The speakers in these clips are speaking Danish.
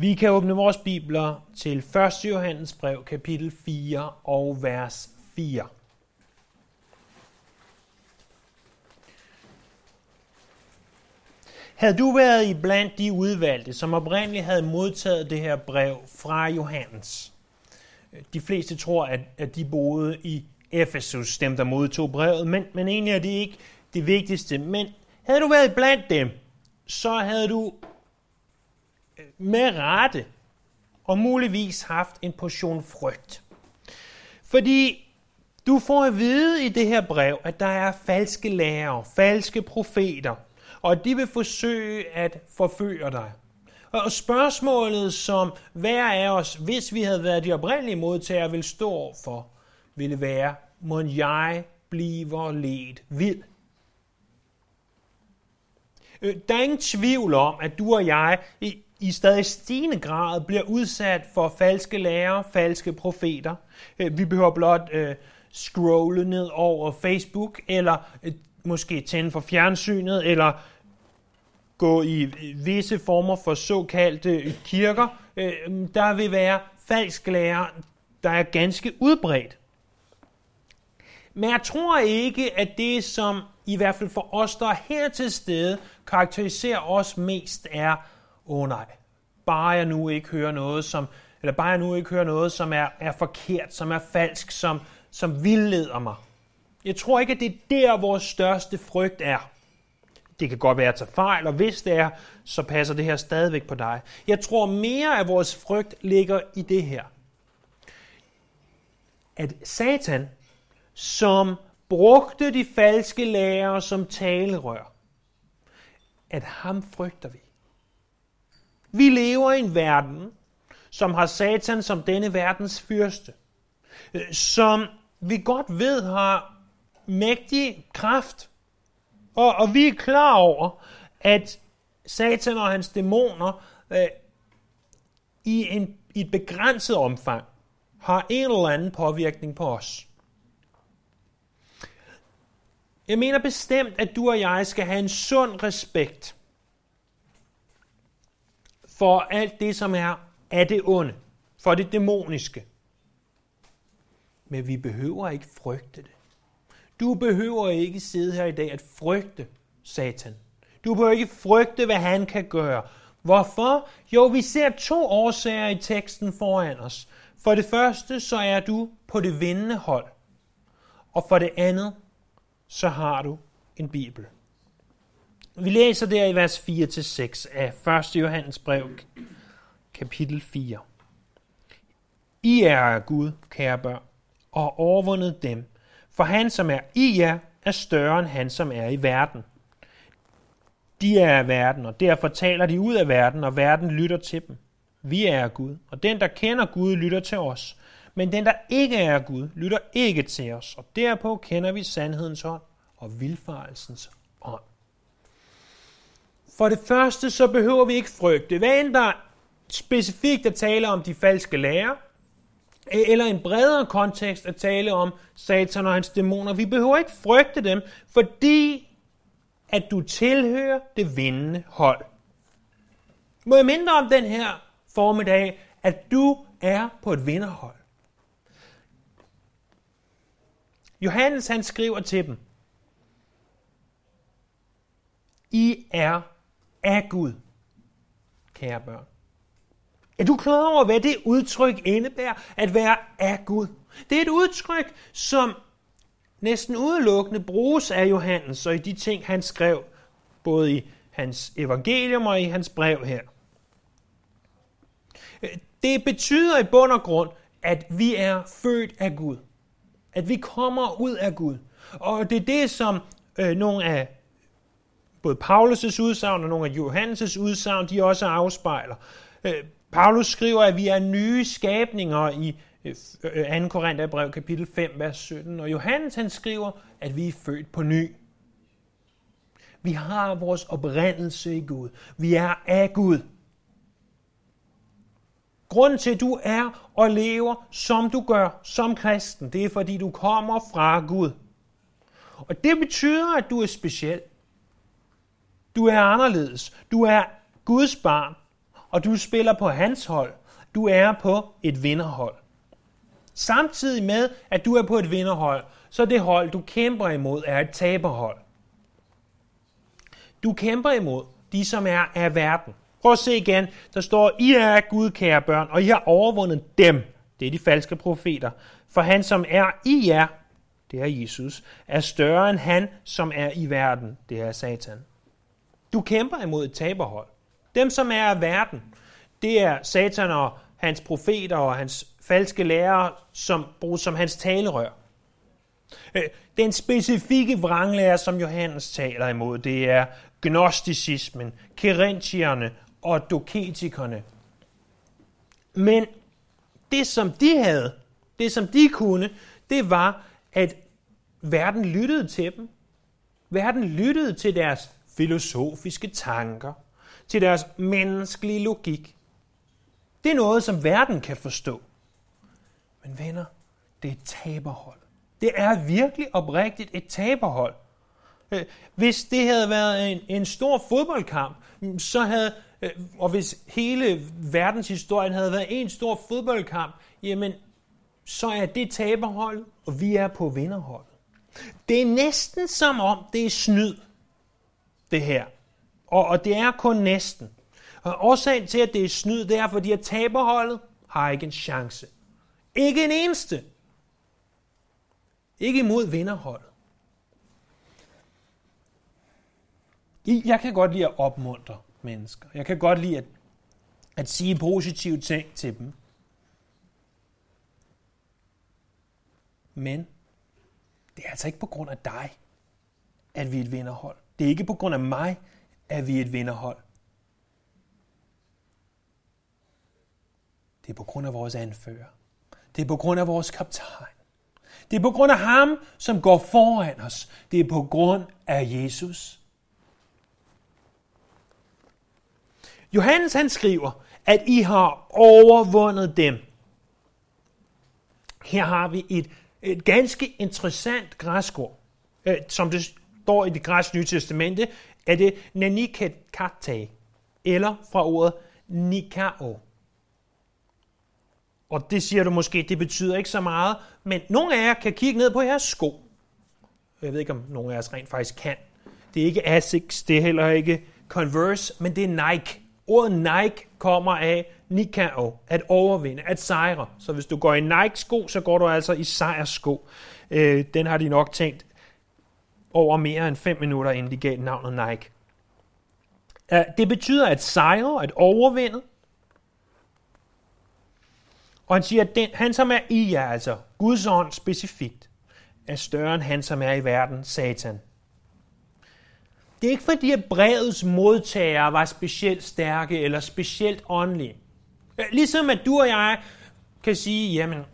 Vi kan åbne vores bibler til 1. Johannes brev, kapitel 4 og vers 4. Havde du været i blandt de udvalgte, som oprindeligt havde modtaget det her brev fra Johannes? De fleste tror, at de boede i Efesus, dem der modtog brevet, men egentlig er det ikke det vigtigste. Men havde du været i blandt dem, så havde du med rette og muligvis haft en portion frygt. Fordi du får at vide i det her brev, at der er falske lærere, falske profeter, og de vil forsøge at forføre dig. Og spørgsmålet, som hver af os, hvis vi havde været de oprindelige modtagere, ville stå for, ville være, må jeg blive ledt vild? Der er ingen tvivl om, at du og jeg i stadig stigende grad bliver udsat for falske lærere, falske profeter. Vi behøver blot scrolle ned over Facebook, eller måske tænde for fjernsynet, eller gå i visse former for såkaldte kirker. Der vil være falske lærere, der er ganske udbredt. Men jeg tror ikke, at det, som i hvert fald for os, der er her til stede, karakteriserer os mest, er nej, bare jeg nu ikke hører noget, som er forkert, som er falsk, som vildleder mig. Jeg tror ikke, at det er der, vores største frygt er. Det kan godt være at tage fejl, og hvis det er, så passer det her stadigvæk på dig. Jeg tror mere, at vores frygt ligger i det her. At Satan, som brugte de falske lærere som talerør, at ham frygter vi. Vi lever i en verden, som har Satan som denne verdens fyrste, som vi godt ved har mægtig kraft. Og vi er klar over, at Satan og hans dæmoner i et begrænset omfang har en eller anden påvirkning på os. Jeg mener bestemt, at du og jeg skal have en sund respekt for alt det, som er af det onde, for det dæmoniske. Men vi behøver ikke frygte det. Du behøver ikke sidde her i dag at frygte Satan. Du behøver ikke frygte, hvad han kan gøre. Hvorfor? Jo, vi ser to årsager i teksten foran os. For det første, så er du på det vindende hold. Og for det andet, så har du en bibel. Vi læser der i vers 4-6 af 1. Johannes brev, kapitel 4. I er Gud, kære børn, og overvundet dem, for han, som er i jer, er større end han, som er i verden. De er af verden, og derfor taler de ud af verden, og verden lytter til dem. Vi er Gud, og den, der kender Gud, lytter til os. Men den, der ikke er Gud, lytter ikke til os, og derpå kender vi sandhedens ånd og vildfarelsens ånd. For det første, så behøver vi ikke frygte, hvad end der specifikt at tale om de falske lærer, eller en bredere kontekst at tale om Satan og hans dæmoner. Vi behøver ikke frygte dem, fordi at du tilhører det vindende hold. Må jeg minde dig om den her formiddag, at du er på et vinderhold. Johannes, han skriver til dem: I er af Gud, kære børn. Er du klar over, hvad det udtryk indebærer, at være af Gud? Det er et udtryk, som næsten udelukkende bruges af Johannes, og i de ting, han skrev, både i hans evangelium og i hans brev her. Det betyder i bund og grund, at vi er født af Gud. At vi kommer ud af Gud. Og det er det, som nogle af både Paulus' udsagn og nogle af Johannes' udsagn, de også afspejler. Paulus skriver, at vi er nye skabninger i 2. Korinther brev, kapitel 5, vers 17. Og Johannes, han skriver, at vi er født på ny. Vi har vores oprindelse i Gud. Vi er af Gud. Grunden til, at du er og lever, som du gør, som kristen, det er, fordi du kommer fra Gud. Og det betyder, at du er speciel. Du er anderledes. Du er Guds barn. og du spiller på hans hold. Du er på et vinderhold. Samtidig med, at du er på et vinderhold, så det hold, du kæmper imod, er et taberhold. Du kæmper imod de, som er af verden. Prøv at se igen. Der står, I er Gud, kære børn, og I har overvundet dem. Det er de falske profeter. For han, som er i jer, det er Jesus, er større end han, som er i verden. Det er Satan. Du kæmper imod et taberhold. Dem, som er af verden, det er Satan og hans profeter og hans falske lærere, som bruges som hans talerør. Den specifikke vranglære, som Johannes taler imod, det er gnosticismen, kerintianerne og doketikerne. Men det, som de havde, det, som de kunne, det var, at verden lyttede til dem. Verden lyttede til deres filosofiske tanker, til deres menneskelige logik. Det er noget, som verden kan forstå. Men venner, det er et taberhold. Det er virkelig oprigtigt et taberhold. Hvis det havde været en stor fodboldkamp, så havde, og hvis hele verdenshistorien havde været en stor fodboldkamp, jamen, så er det taberhold, og vi er på vinderhold. Det er næsten som om, det er snyd, det her. Og det er kun næsten. Og årsagen til, at det er snyd, det er, fordi at taberholdet har ikke en chance. Ikke en eneste. Ikke imod vinderholdet. Jeg kan godt lide at opmuntre mennesker. Jeg kan godt lide at sige positive ting til dem. Men det er altså ikke på grund af dig, at vi er et vinderhold. Det er ikke på grund af mig, at vi er et vinderhold. Det er på grund af vores anfører. Det er på grund af vores kaptajn. Det er på grund af ham, som går foran os. Det er på grund af Jesus. Johannes han skriver, at I har overvundet dem. Her har vi et ganske interessant græskord, som det står i det græske Nye Testamente, er det nanikatei, eller fra ordet nikao. Og det siger du måske, det betyder ikke så meget, men nogle af jer kan kigge ned på jeres sko. Jeg ved ikke, om nogle af jer rent faktisk kan. Det er ikke ASICS, det er heller ikke CONVERSE, men det er Nike. Ordet Nike kommer af nikao, at overvinde, at sejre. Så hvis du går i Nike-sko, så går du altså i sejrsko. Den har de nok tænkt over mere end 5 minutter, inden de gav navnet Nike. Det betyder at sejre, at overvinde. Og han siger, at han, som er i jer, altså Guds ånd specifikt, er større end han, som er i verden, Satan. Det er ikke fordi, at brevets modtagere var specielt stærke eller specielt åndelige. Ligesom at du og jeg kan sige, jamen,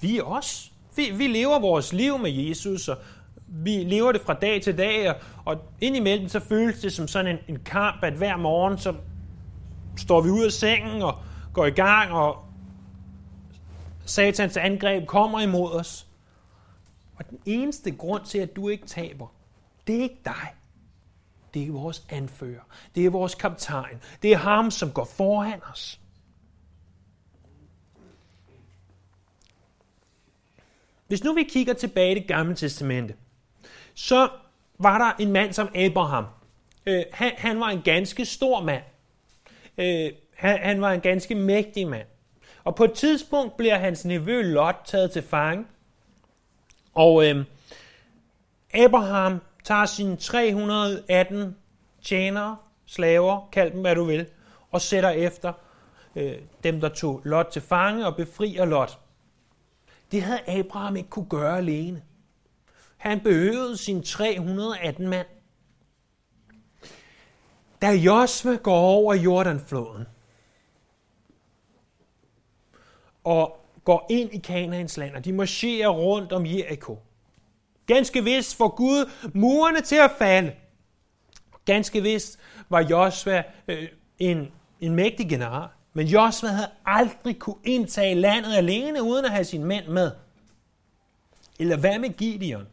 vi er os. Vi lever vores liv med Jesus, og vi lever det fra dag til dag, og indimellem så føles det som sådan en kamp, at hver morgen så står vi ud af sengen og går i gang, og Satans angreb kommer imod os. Og den eneste grund til, at du ikke taber, det er ikke dig. Det er vores anfører. Det er vores kaptajn. Det er ham, som går foran os. Hvis nu vi kigger tilbage i Det Gamle Testamente, så var der en mand som Abraham. Han var en ganske stor mand. Han var en ganske mægtig mand. Og på et tidspunkt bliver hans nevø Lot taget til fange. Og Abraham tager sine 318 tjenere, slaver, kald dem hvad du vil, og sætter efter dem, der tog Lot til fange, og befrier Lot. Det havde Abraham ikke kunne gøre alene. Han behøvede sine 318 mand. Da Josva går over Jordanfloden og går ind i Kanaans land, og de marcherer rundt om Jericho. Ganske vist får Gud murene til at falde. Ganske vist var Josva en mægtig general, men Josva havde aldrig kunne indtage landet alene, uden at have sine mænd med. Eller hvad med Gideon?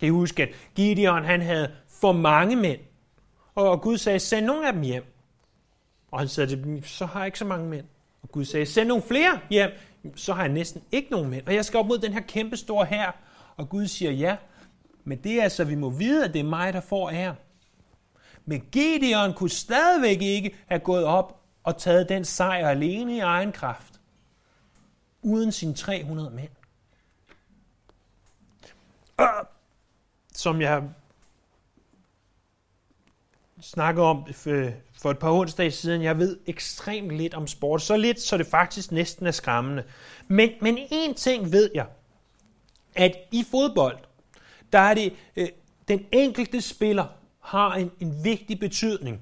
Det husker, at Gideon han havde for mange mænd, og Gud sagde, send nogle af dem hjem. Og han sagde, så har jeg ikke så mange mænd. Og Gud sagde, send nogle flere hjem, så har jeg næsten ikke nogen mænd. Og jeg skal op mod den her kæmpe store hær. Og Gud siger, ja, men det er altså, vi må vide, at det er mig, der får ære. Men Gideon kunne stadigvæk ikke have gået op og taget den sejr alene i egen kraft, uden sine 300 mænd. Som jeg snakkede om for et par onsdage siden, jeg ved ekstremt lidt om sport. Så lidt, så det faktisk næsten er skræmmende. Men én ting ved jeg, at i fodbold, der er det, den enkelte spiller har en vigtig betydning.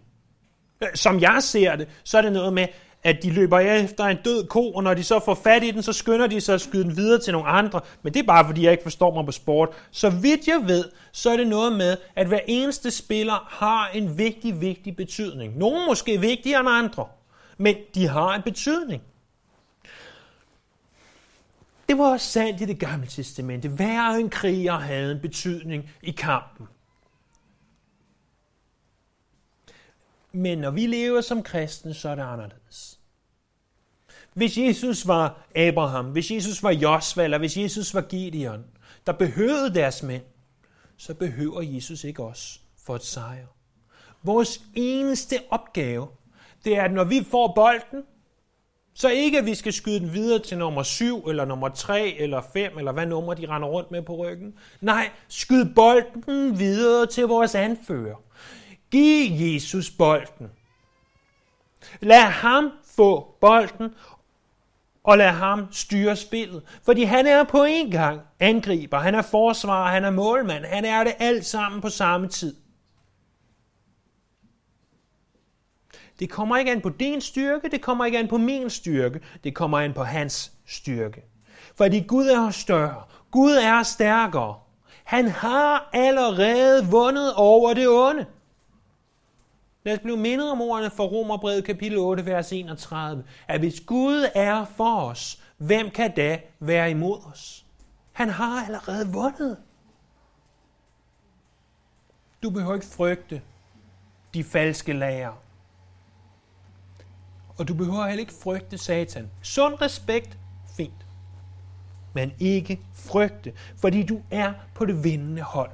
Som jeg ser det, så er det noget med, at de løber efter en død ko, og når de så får fat i den, så skynder de sig at skyde den videre til nogle andre. Men det er bare, fordi jeg ikke forstår mig på sport. Så vidt jeg ved, så er det noget med, at hver eneste spiller har en vigtig betydning. Nogle måske vigtigere end andre, men de har en betydning. Det var også sandt i Det Gamle Testamente. Hver en kriger havde en betydning i kampen. Men når vi lever som kristne, så er det anderledes. Hvis Jesus var Abraham, hvis Jesus var Josva, eller hvis Jesus var Gideon, der behøvede deres mænd, så behøver Jesus ikke os for et sejr. Vores eneste opgave, det er, at når vi får bolden, så ikke at vi skal skyde den videre til nummer 7, eller nummer 3, eller 5, eller hvad nummer de render rundt med på ryggen. Nej, skyd bolden videre til vores anfører. Giv Jesus bolden. Lad ham få bolden, og lad ham styre spillet. Fordi han er på en gang angriber, han er forsvarer, han er målmand, han er det alt sammen på samme tid. Det kommer ikke an på din styrke, det kommer ikke an på min styrke, det kommer an på hans styrke. Fordi Gud er større, Gud er stærkere. Han har allerede vundet over det onde. Lad os blive mindet om ordene fra Romerbrevet kapitel 8, vers 31, at hvis Gud er for os, hvem kan da være imod os? Han har allerede vundet. Du behøver ikke frygte de falske lærere. Og du behøver heller ikke frygte Satan. Sund respekt, fint. Men ikke frygte, fordi du er på det vindende hold.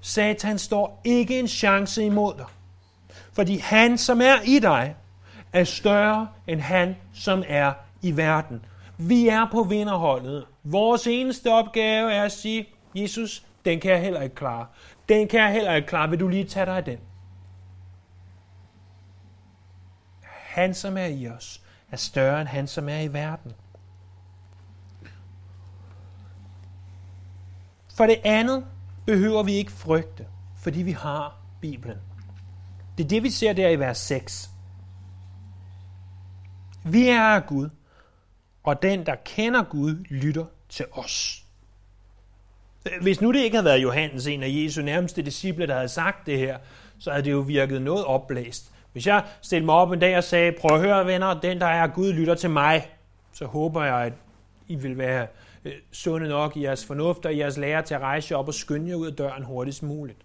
Satan står ikke en chance imod dig. Fordi han, som er i dig, er større end han, som er i verden. Vi er på vinderholdet. Vores eneste opgave er at sige, Jesus, den kan jeg heller ikke klare. Den kan jeg heller ikke klare. Vil du lige tage dig af den? Han, som er i os, er større end han, som er i verden. For det andet behøver vi ikke frygte, fordi vi har Bibelen. Det er det, vi ser der i vers 6. Vi er af Gud, og den, der kender Gud, lytter til os. Hvis nu det ikke havde været Johannes, en af Jesu nærmeste disciple, der havde sagt det her, så havde det jo virket noget opblæst. Hvis jeg stillede mig op en dag og sagde, prøv at høre venner, den, der er af Gud, lytter til mig, så håber jeg, at I vil være sunde nok i jeres fornuft og i jeres lære til at rejse op og skynde jer ud af døren hurtigst muligt.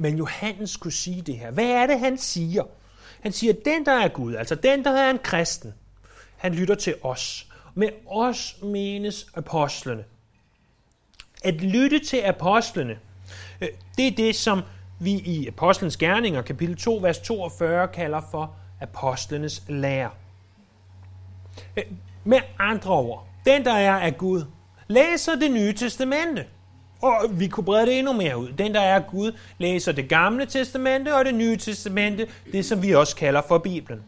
Men Johannes kunne sige det her. Hvad er det, han siger? Han siger, at den, der er Gud, altså den, der er en kristen, han lytter til os. Med os menes apostlene. At lytte til apostlene, det er det, som vi i Apostlenes Gerninger, kapitel 2, vers 42, kalder for apostlenes lære. Med andre ord, den, der er af Gud, læser Det Nye Testamente. Og vi kunne brede det endnu mere ud. Den, der er Gud, læser Det Gamle Testamente og Det Nye Testamente, det som vi også kalder for Bibelen.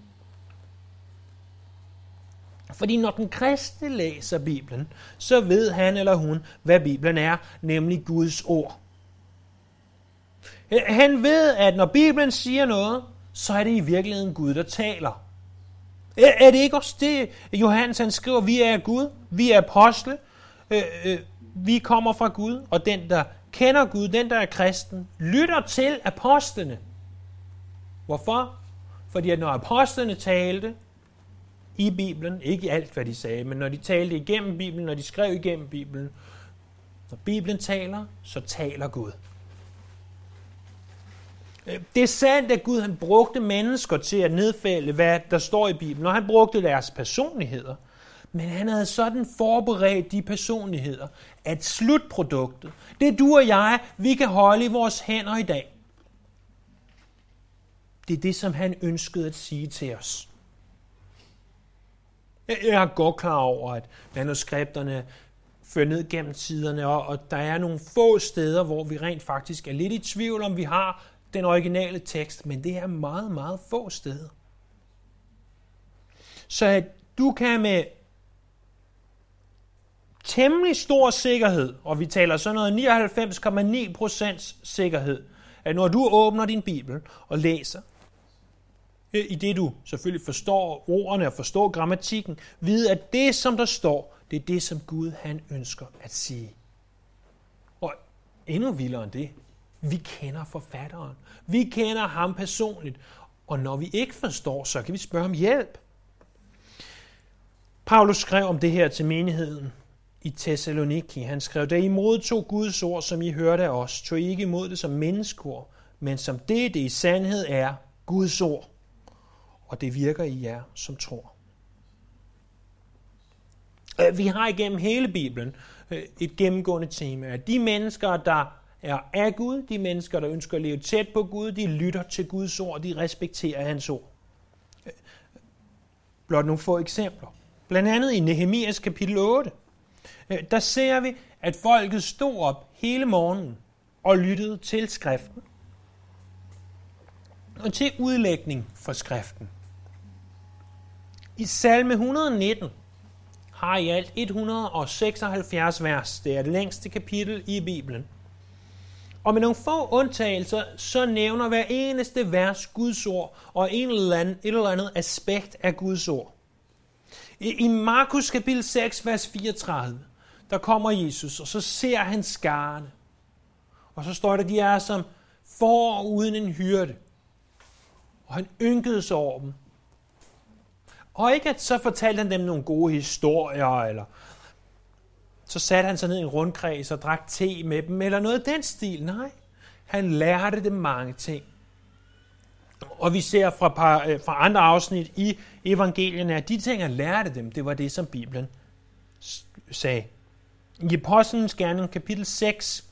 Fordi når den kristne læser Bibelen, så ved han eller hun, hvad Bibelen er, nemlig Guds ord. Han ved, at når Bibelen siger noget, så er det i virkeligheden Gud, der taler. Er det ikke også det, Johannes han skriver, vi er Gud, vi er apostle, vi kommer fra Gud, og den, der kender Gud, den, der er kristen, lytter til apostlene. Hvorfor? Fordi at når apostlene talte i Bibelen, ikke i alt, hvad de sagde, men når de talte igennem Bibelen, når de skrev igennem Bibelen, når Bibelen taler, så taler Gud. Det er sandt, at Gud han brugte mennesker til at nedfælde, hvad der står i Bibelen, og han brugte deres personligheder. Men han havde sådan forberedt de personligheder, at slutproduktet, det du og jeg, vi kan holde i vores hænder i dag. Det er det, som han ønskede at sige til os. Jeg er godt klar over, at manuskripterne fører ned gennem tiderne, og der er nogle få steder, hvor vi rent faktisk er lidt i tvivl, om vi har den originale tekst, men det er meget, meget få steder. Så at du kan med temmelig stor sikkerhed, og vi taler sådan noget 99,9% sikkerhed, at når du åbner din bibel og læser, i det du selvfølgelig forstår ordene og forstår grammatikken, vide, at det, som der står, det er det, som Gud han ønsker at sige. Og endnu vildere end det, vi kender forfatteren. Vi kender ham personligt. Og når vi ikke forstår, så kan vi spørge om hjælp. Paulus skrev om det her til menigheden i Thessaloniki. Han skrev, da I modtog Guds ord, som I hørte af os, tog I ikke imod det som menneskeord, men som det i sandhed er, Guds ord. Og det virker i jer, som tror. Vi har igennem hele Bibelen et gennemgående tema, at de mennesker, der er af Gud, de mennesker, der ønsker at leve tæt på Gud, de lytter til Guds ord, de respekterer hans ord. Blot nogle få eksempler. Blandt andet i Nehemias kapitel 8, der ser vi, at folket stod op hele morgenen og lyttede til skriften og til udlægning for skriften. I salme 119 har i alt 176 vers. Det er det længste kapitel i Bibelen. Og med nogle få undtagelser, så nævner hver eneste vers Guds ord og et eller andet aspekt af Guds ord. I Markus kapitel 6, vers 34, der kommer Jesus, og så ser han skarne. Og så står der, de er som får uden en hyrde. Og han ynkede sig over dem. Og ikke at så fortalte han dem nogle gode historier, eller så satte han sig ned i en rundkreds og drak te med dem, eller noget den stil. Nej, han lærte dem mange ting. Og vi ser fra andre afsnit i evangelierne, at de ting, han lærte dem, det var det, som Bibelen sagde. I Apostlenes Gerninger kapitel 6,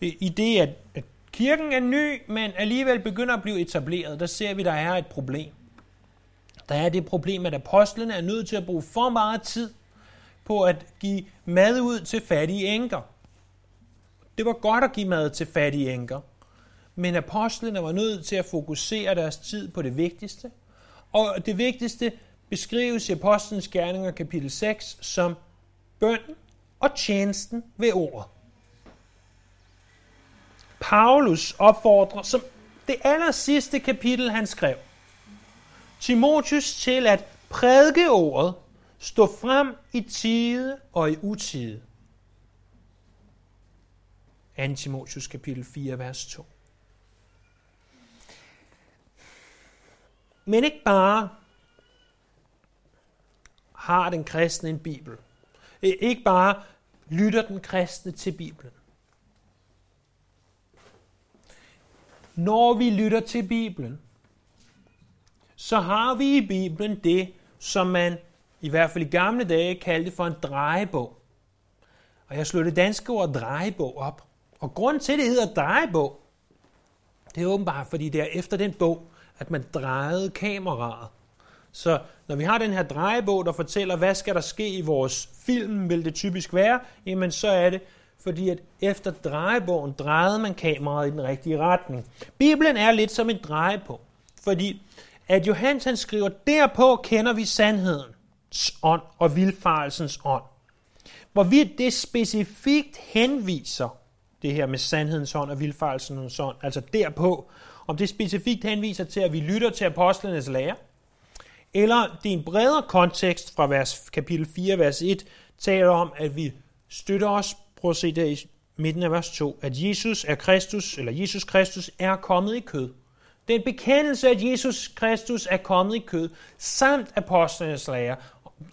i det, at kirken er ny, men alligevel begynder at blive etableret, der ser vi, der er et problem. Der er det problem, at apostlene er nødt til at bruge for meget tid på at give mad ud til fattige enker. Det var godt at give mad til fattige enker, men apostlene var nødt til at fokusere deres tid på det vigtigste. Og det vigtigste beskrives i Apostlenes Gerninger kapitel 6 som bønnen og tjenesten ved ordet. Paulus opfordrer, som det aller sidste kapitel, han skrev, Timotheus til at prædike ordet, stå frem i tide og i utide. 2. Timotheus kapitel 4, vers 2. Men ikke bare har den kristne en bibel. Ikke bare lytter den kristne til Bibelen. Når vi lytter til Bibelen, så har vi i Bibelen det, som man i hvert fald i gamle dage kaldte for en drejebog. Og jeg slog det danske ord drejebog op. Og grunden til, det hedder drejebog, det er åbenbart, fordi det er efter den bog, at man drejede kameraet. Så når vi har den her drejebog, der fortæller, hvad skal der ske i vores film, vil det typisk være, jamen så er det, fordi at efter drejebogen drejede man kameraet i den rigtige retning. Bibelen er lidt som en drejebog, fordi at Johannes han skriver, derpå kender vi sandhedens ånd og vildfarelsens ånd. Hvorvidt det specifikt henviser, det her med sandhedens ånd og vildfarelsens ånd, altså derpå, om det specifikt henviser til, at vi lytter til apostlenes lære, eller det er en bredere kontekst fra kapitel 4, vers 1, taler om, at vi støtter os, prøv at se der i midten af vers 2, at Jesus Kristus er kommet i kød. Det er en bekendelse, at Jesus Kristus er kommet i kød, samt apostlenes lære,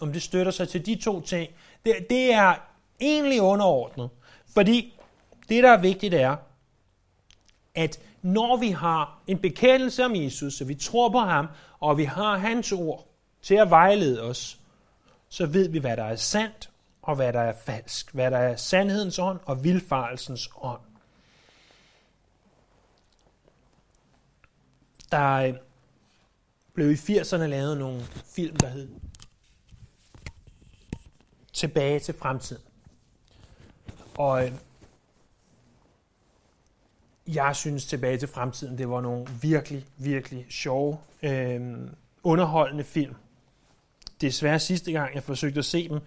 om det støtter sig til de to ting, det er egentlig underordnet, fordi det, der er vigtigt, er, at når vi har en bekendelse om Jesus, så vi tror på ham, og vi har hans ord til at vejlede os, så ved vi, hvad der er sandt og hvad der er falsk, hvad der er sandhedens ånd og vildfarelsens ånd. Der blev i 80'erne lavet nogle film, der hed Tilbage til fremtiden. Og jeg synes, Tilbage til fremtiden, det var nogle virkelig, virkelig sjove, underholdende film. Desværre sidste gang, jeg forsøgte at se dem,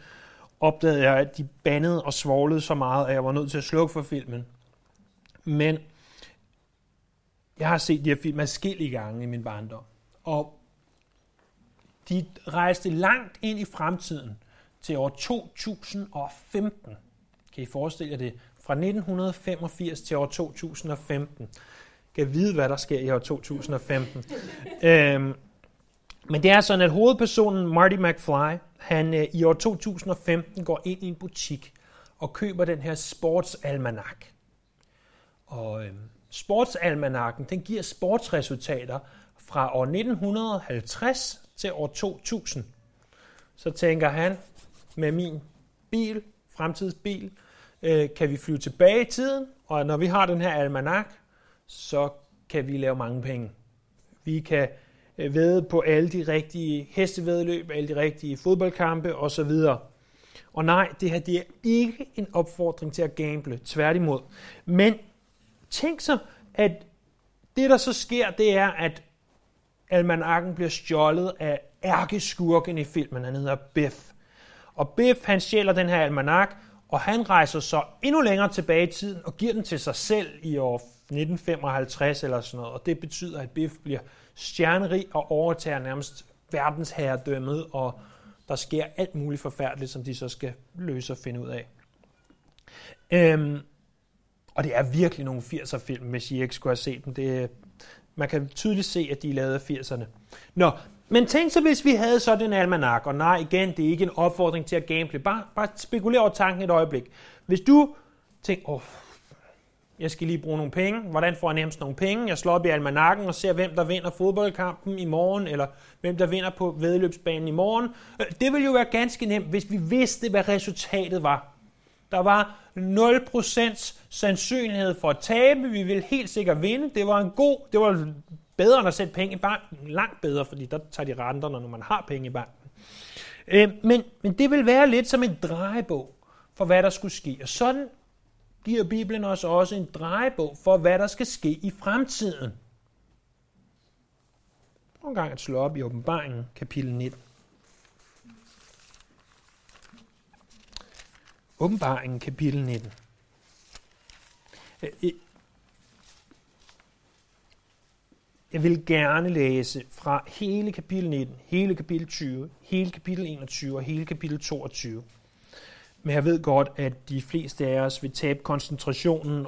opdagede jeg, at de bandede og svoglede så meget, at jeg var nødt til at slukke for filmen. Men jeg har set de her film adskillige gange i min barndom. Og de rejste langt ind i fremtiden til år 2015. Kan I forestille jer det? Fra 1985 til år 2015. Kan I vide, hvad der sker i år 2015? Men det er sådan, at hovedpersonen Marty McFly, han i år 2015 går ind i en butik og køber den her sportsalmanak. Og sportsalmanakken, den giver sportsresultater fra år 1950 til år 2000. Så tænker han, med min bil, fremtidsbil, kan vi flyve tilbage i tiden, og når vi har den her almanak, så kan vi lave mange penge. Vi kan vædde på alle de rigtige hestevæddeløb, alle de rigtige fodboldkampe osv. Og nej, det her det er ikke en opfordring til at gamble, tværtimod. Men tænk så, at det der så sker, det er, at almanakken bliver stjålet af ærkeskurken i filmen, han hedder Biff. Og Biff, han stjæler den her almanak, og han rejser så endnu længere tilbage i tiden og giver den til sig selv i år 1955 eller sådan noget. Og det betyder, at Biff bliver stjernerig og overtager nærmest verdensherredømmet, og der sker alt muligt forfærdeligt, som de så skal løse og finde ud af. Og det er virkelig nogle 80'er film, hvis I ikke skulle have set dem. Man kan tydeligt se, at de er lavet af 80'erne. Nå, men tænk så, hvis vi havde sådan en almanak, og nej, igen, det er ikke en opfordring til at gamble. Bare spekulér over tanken et øjeblik. Hvis du tænker, jeg skal lige bruge nogle penge, hvordan får jeg nemmest nogle penge? Jeg slår op i almanakken og ser, hvem der vinder fodboldkampen i morgen, eller hvem der vinder på væddeløbsbanen i morgen. Det ville jo være ganske nemt, hvis vi vidste, hvad resultatet var. Der var 0% sandsynlighed for at tabe. Vi ville helt sikkert vinde. Det var bedre end at sætte penge i banken. Langt bedre, fordi der tager de renterne, når man har penge i banken. Men det ville være lidt som en drejebog for, hvad der skulle ske. Og sådan giver Bibelen os også en drejebog for, hvad der skal ske i fremtiden. Nogle gange at slå op i Åbenbaringen, kapitel 19. Åbenbaringen, kapitel 19. Jeg vil gerne læse fra hele kapitel 19, hele kapitel 20, hele kapitel 21 og hele kapitel 22. Men jeg ved godt, at de fleste af os vil tabe koncentrationen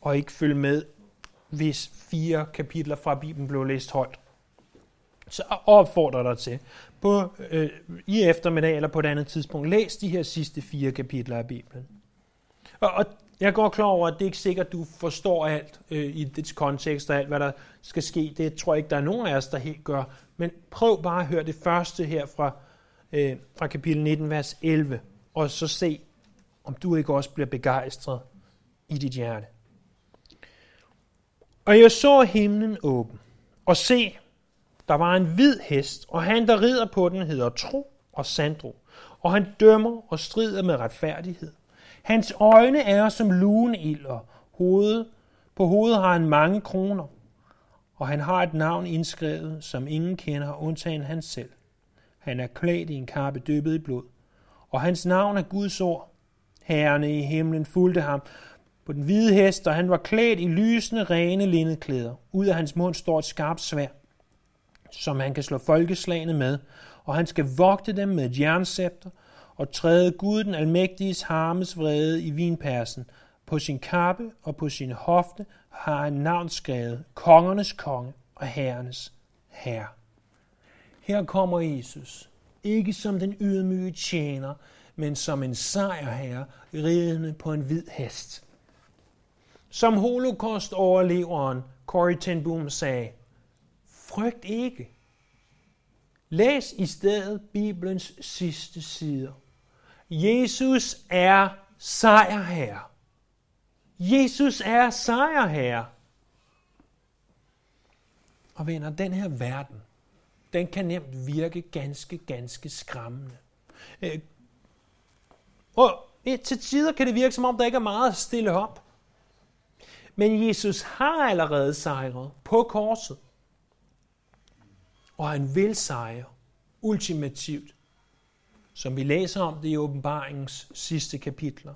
og ikke følge med, hvis 4 kapitler fra Bibelen blev læst højt. Så opfordrer dig til, i eftermiddag eller på et andet tidspunkt, læs de her sidste 4 kapitler af Bibelen. Og jeg går klar over, at det er ikke sikkert, at du forstår alt i dets kontekst og alt, hvad der skal ske. Det tror jeg ikke, der er nogen af os, der helt gør. Men prøv bare at høre det første her fra kapitel 19, vers 11, og så se, om du ikke også bliver begejstret i dit hjerte. Og jeg så himlen åben, og se, der var en hvid hest, og han, der rider på den, hedder Tro og Sandro, og han dømmer og strider med retfærdighed. Hans øjne er som lugende ild, og på hovedet har han mange kroner, og han har et navn indskrevet, som ingen kender, undtagen han selv. Han er klædt i en kappe dyppet i blod, og hans navn er Guds ord. Herrene i himlen fulgte ham på den hvide hest, og han var klædt i lysende, rene lindeklæder. Ud af hans mund står et skarpt sværd, som han kan slå folkeslagene med, og han skal vogte dem med et jernscepter, og træde Gud den almægtiges harmes vrede i vinpersen. På sin kappe og på sine hofte har han navn skrevet, kongernes konge og herrenes herre. Her kommer Jesus, ikke som den ydmyge tjener, men som en sejrherre, ridende på en hvid hest. Som holocaust-overleveren Corrie ten Boom sagde, frygt ikke. Læs i stedet Bibelens sidste sider. Jesus er sejrherre. Jesus er sejrherre. Og venner, den her verden, den kan nemt virke ganske, ganske skræmmende. Og til tider kan det virke, som om der ikke er meget at stille op. Men Jesus har allerede sejret på korset. Og han vil sejre ultimativt, som vi læser om det i Åbenbaringens sidste kapitler.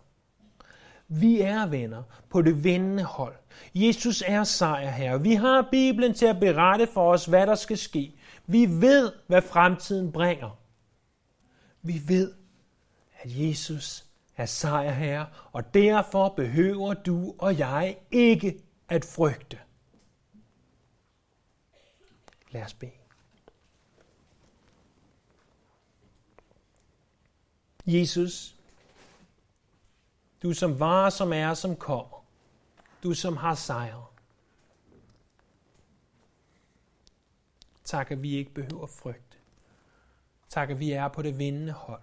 Vi er, venner, på det vindende hold. Jesus er sejrherre. Vi har Bibelen til at berette for os, hvad der skal ske. Vi ved, hvad fremtiden bringer. Vi ved, at Jesus er sejrherre, og derfor behøver du og jeg ikke at frygte. Lad os bede. Jesus, du som var, som er, som kommer. Du som har sejr. Tak, at vi ikke behøver frygte. Tak, at vi er på det vindende hold.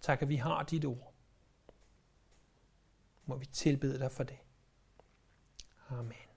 Tak, at vi har dit ord. Må vi tilbede dig for det. Amen.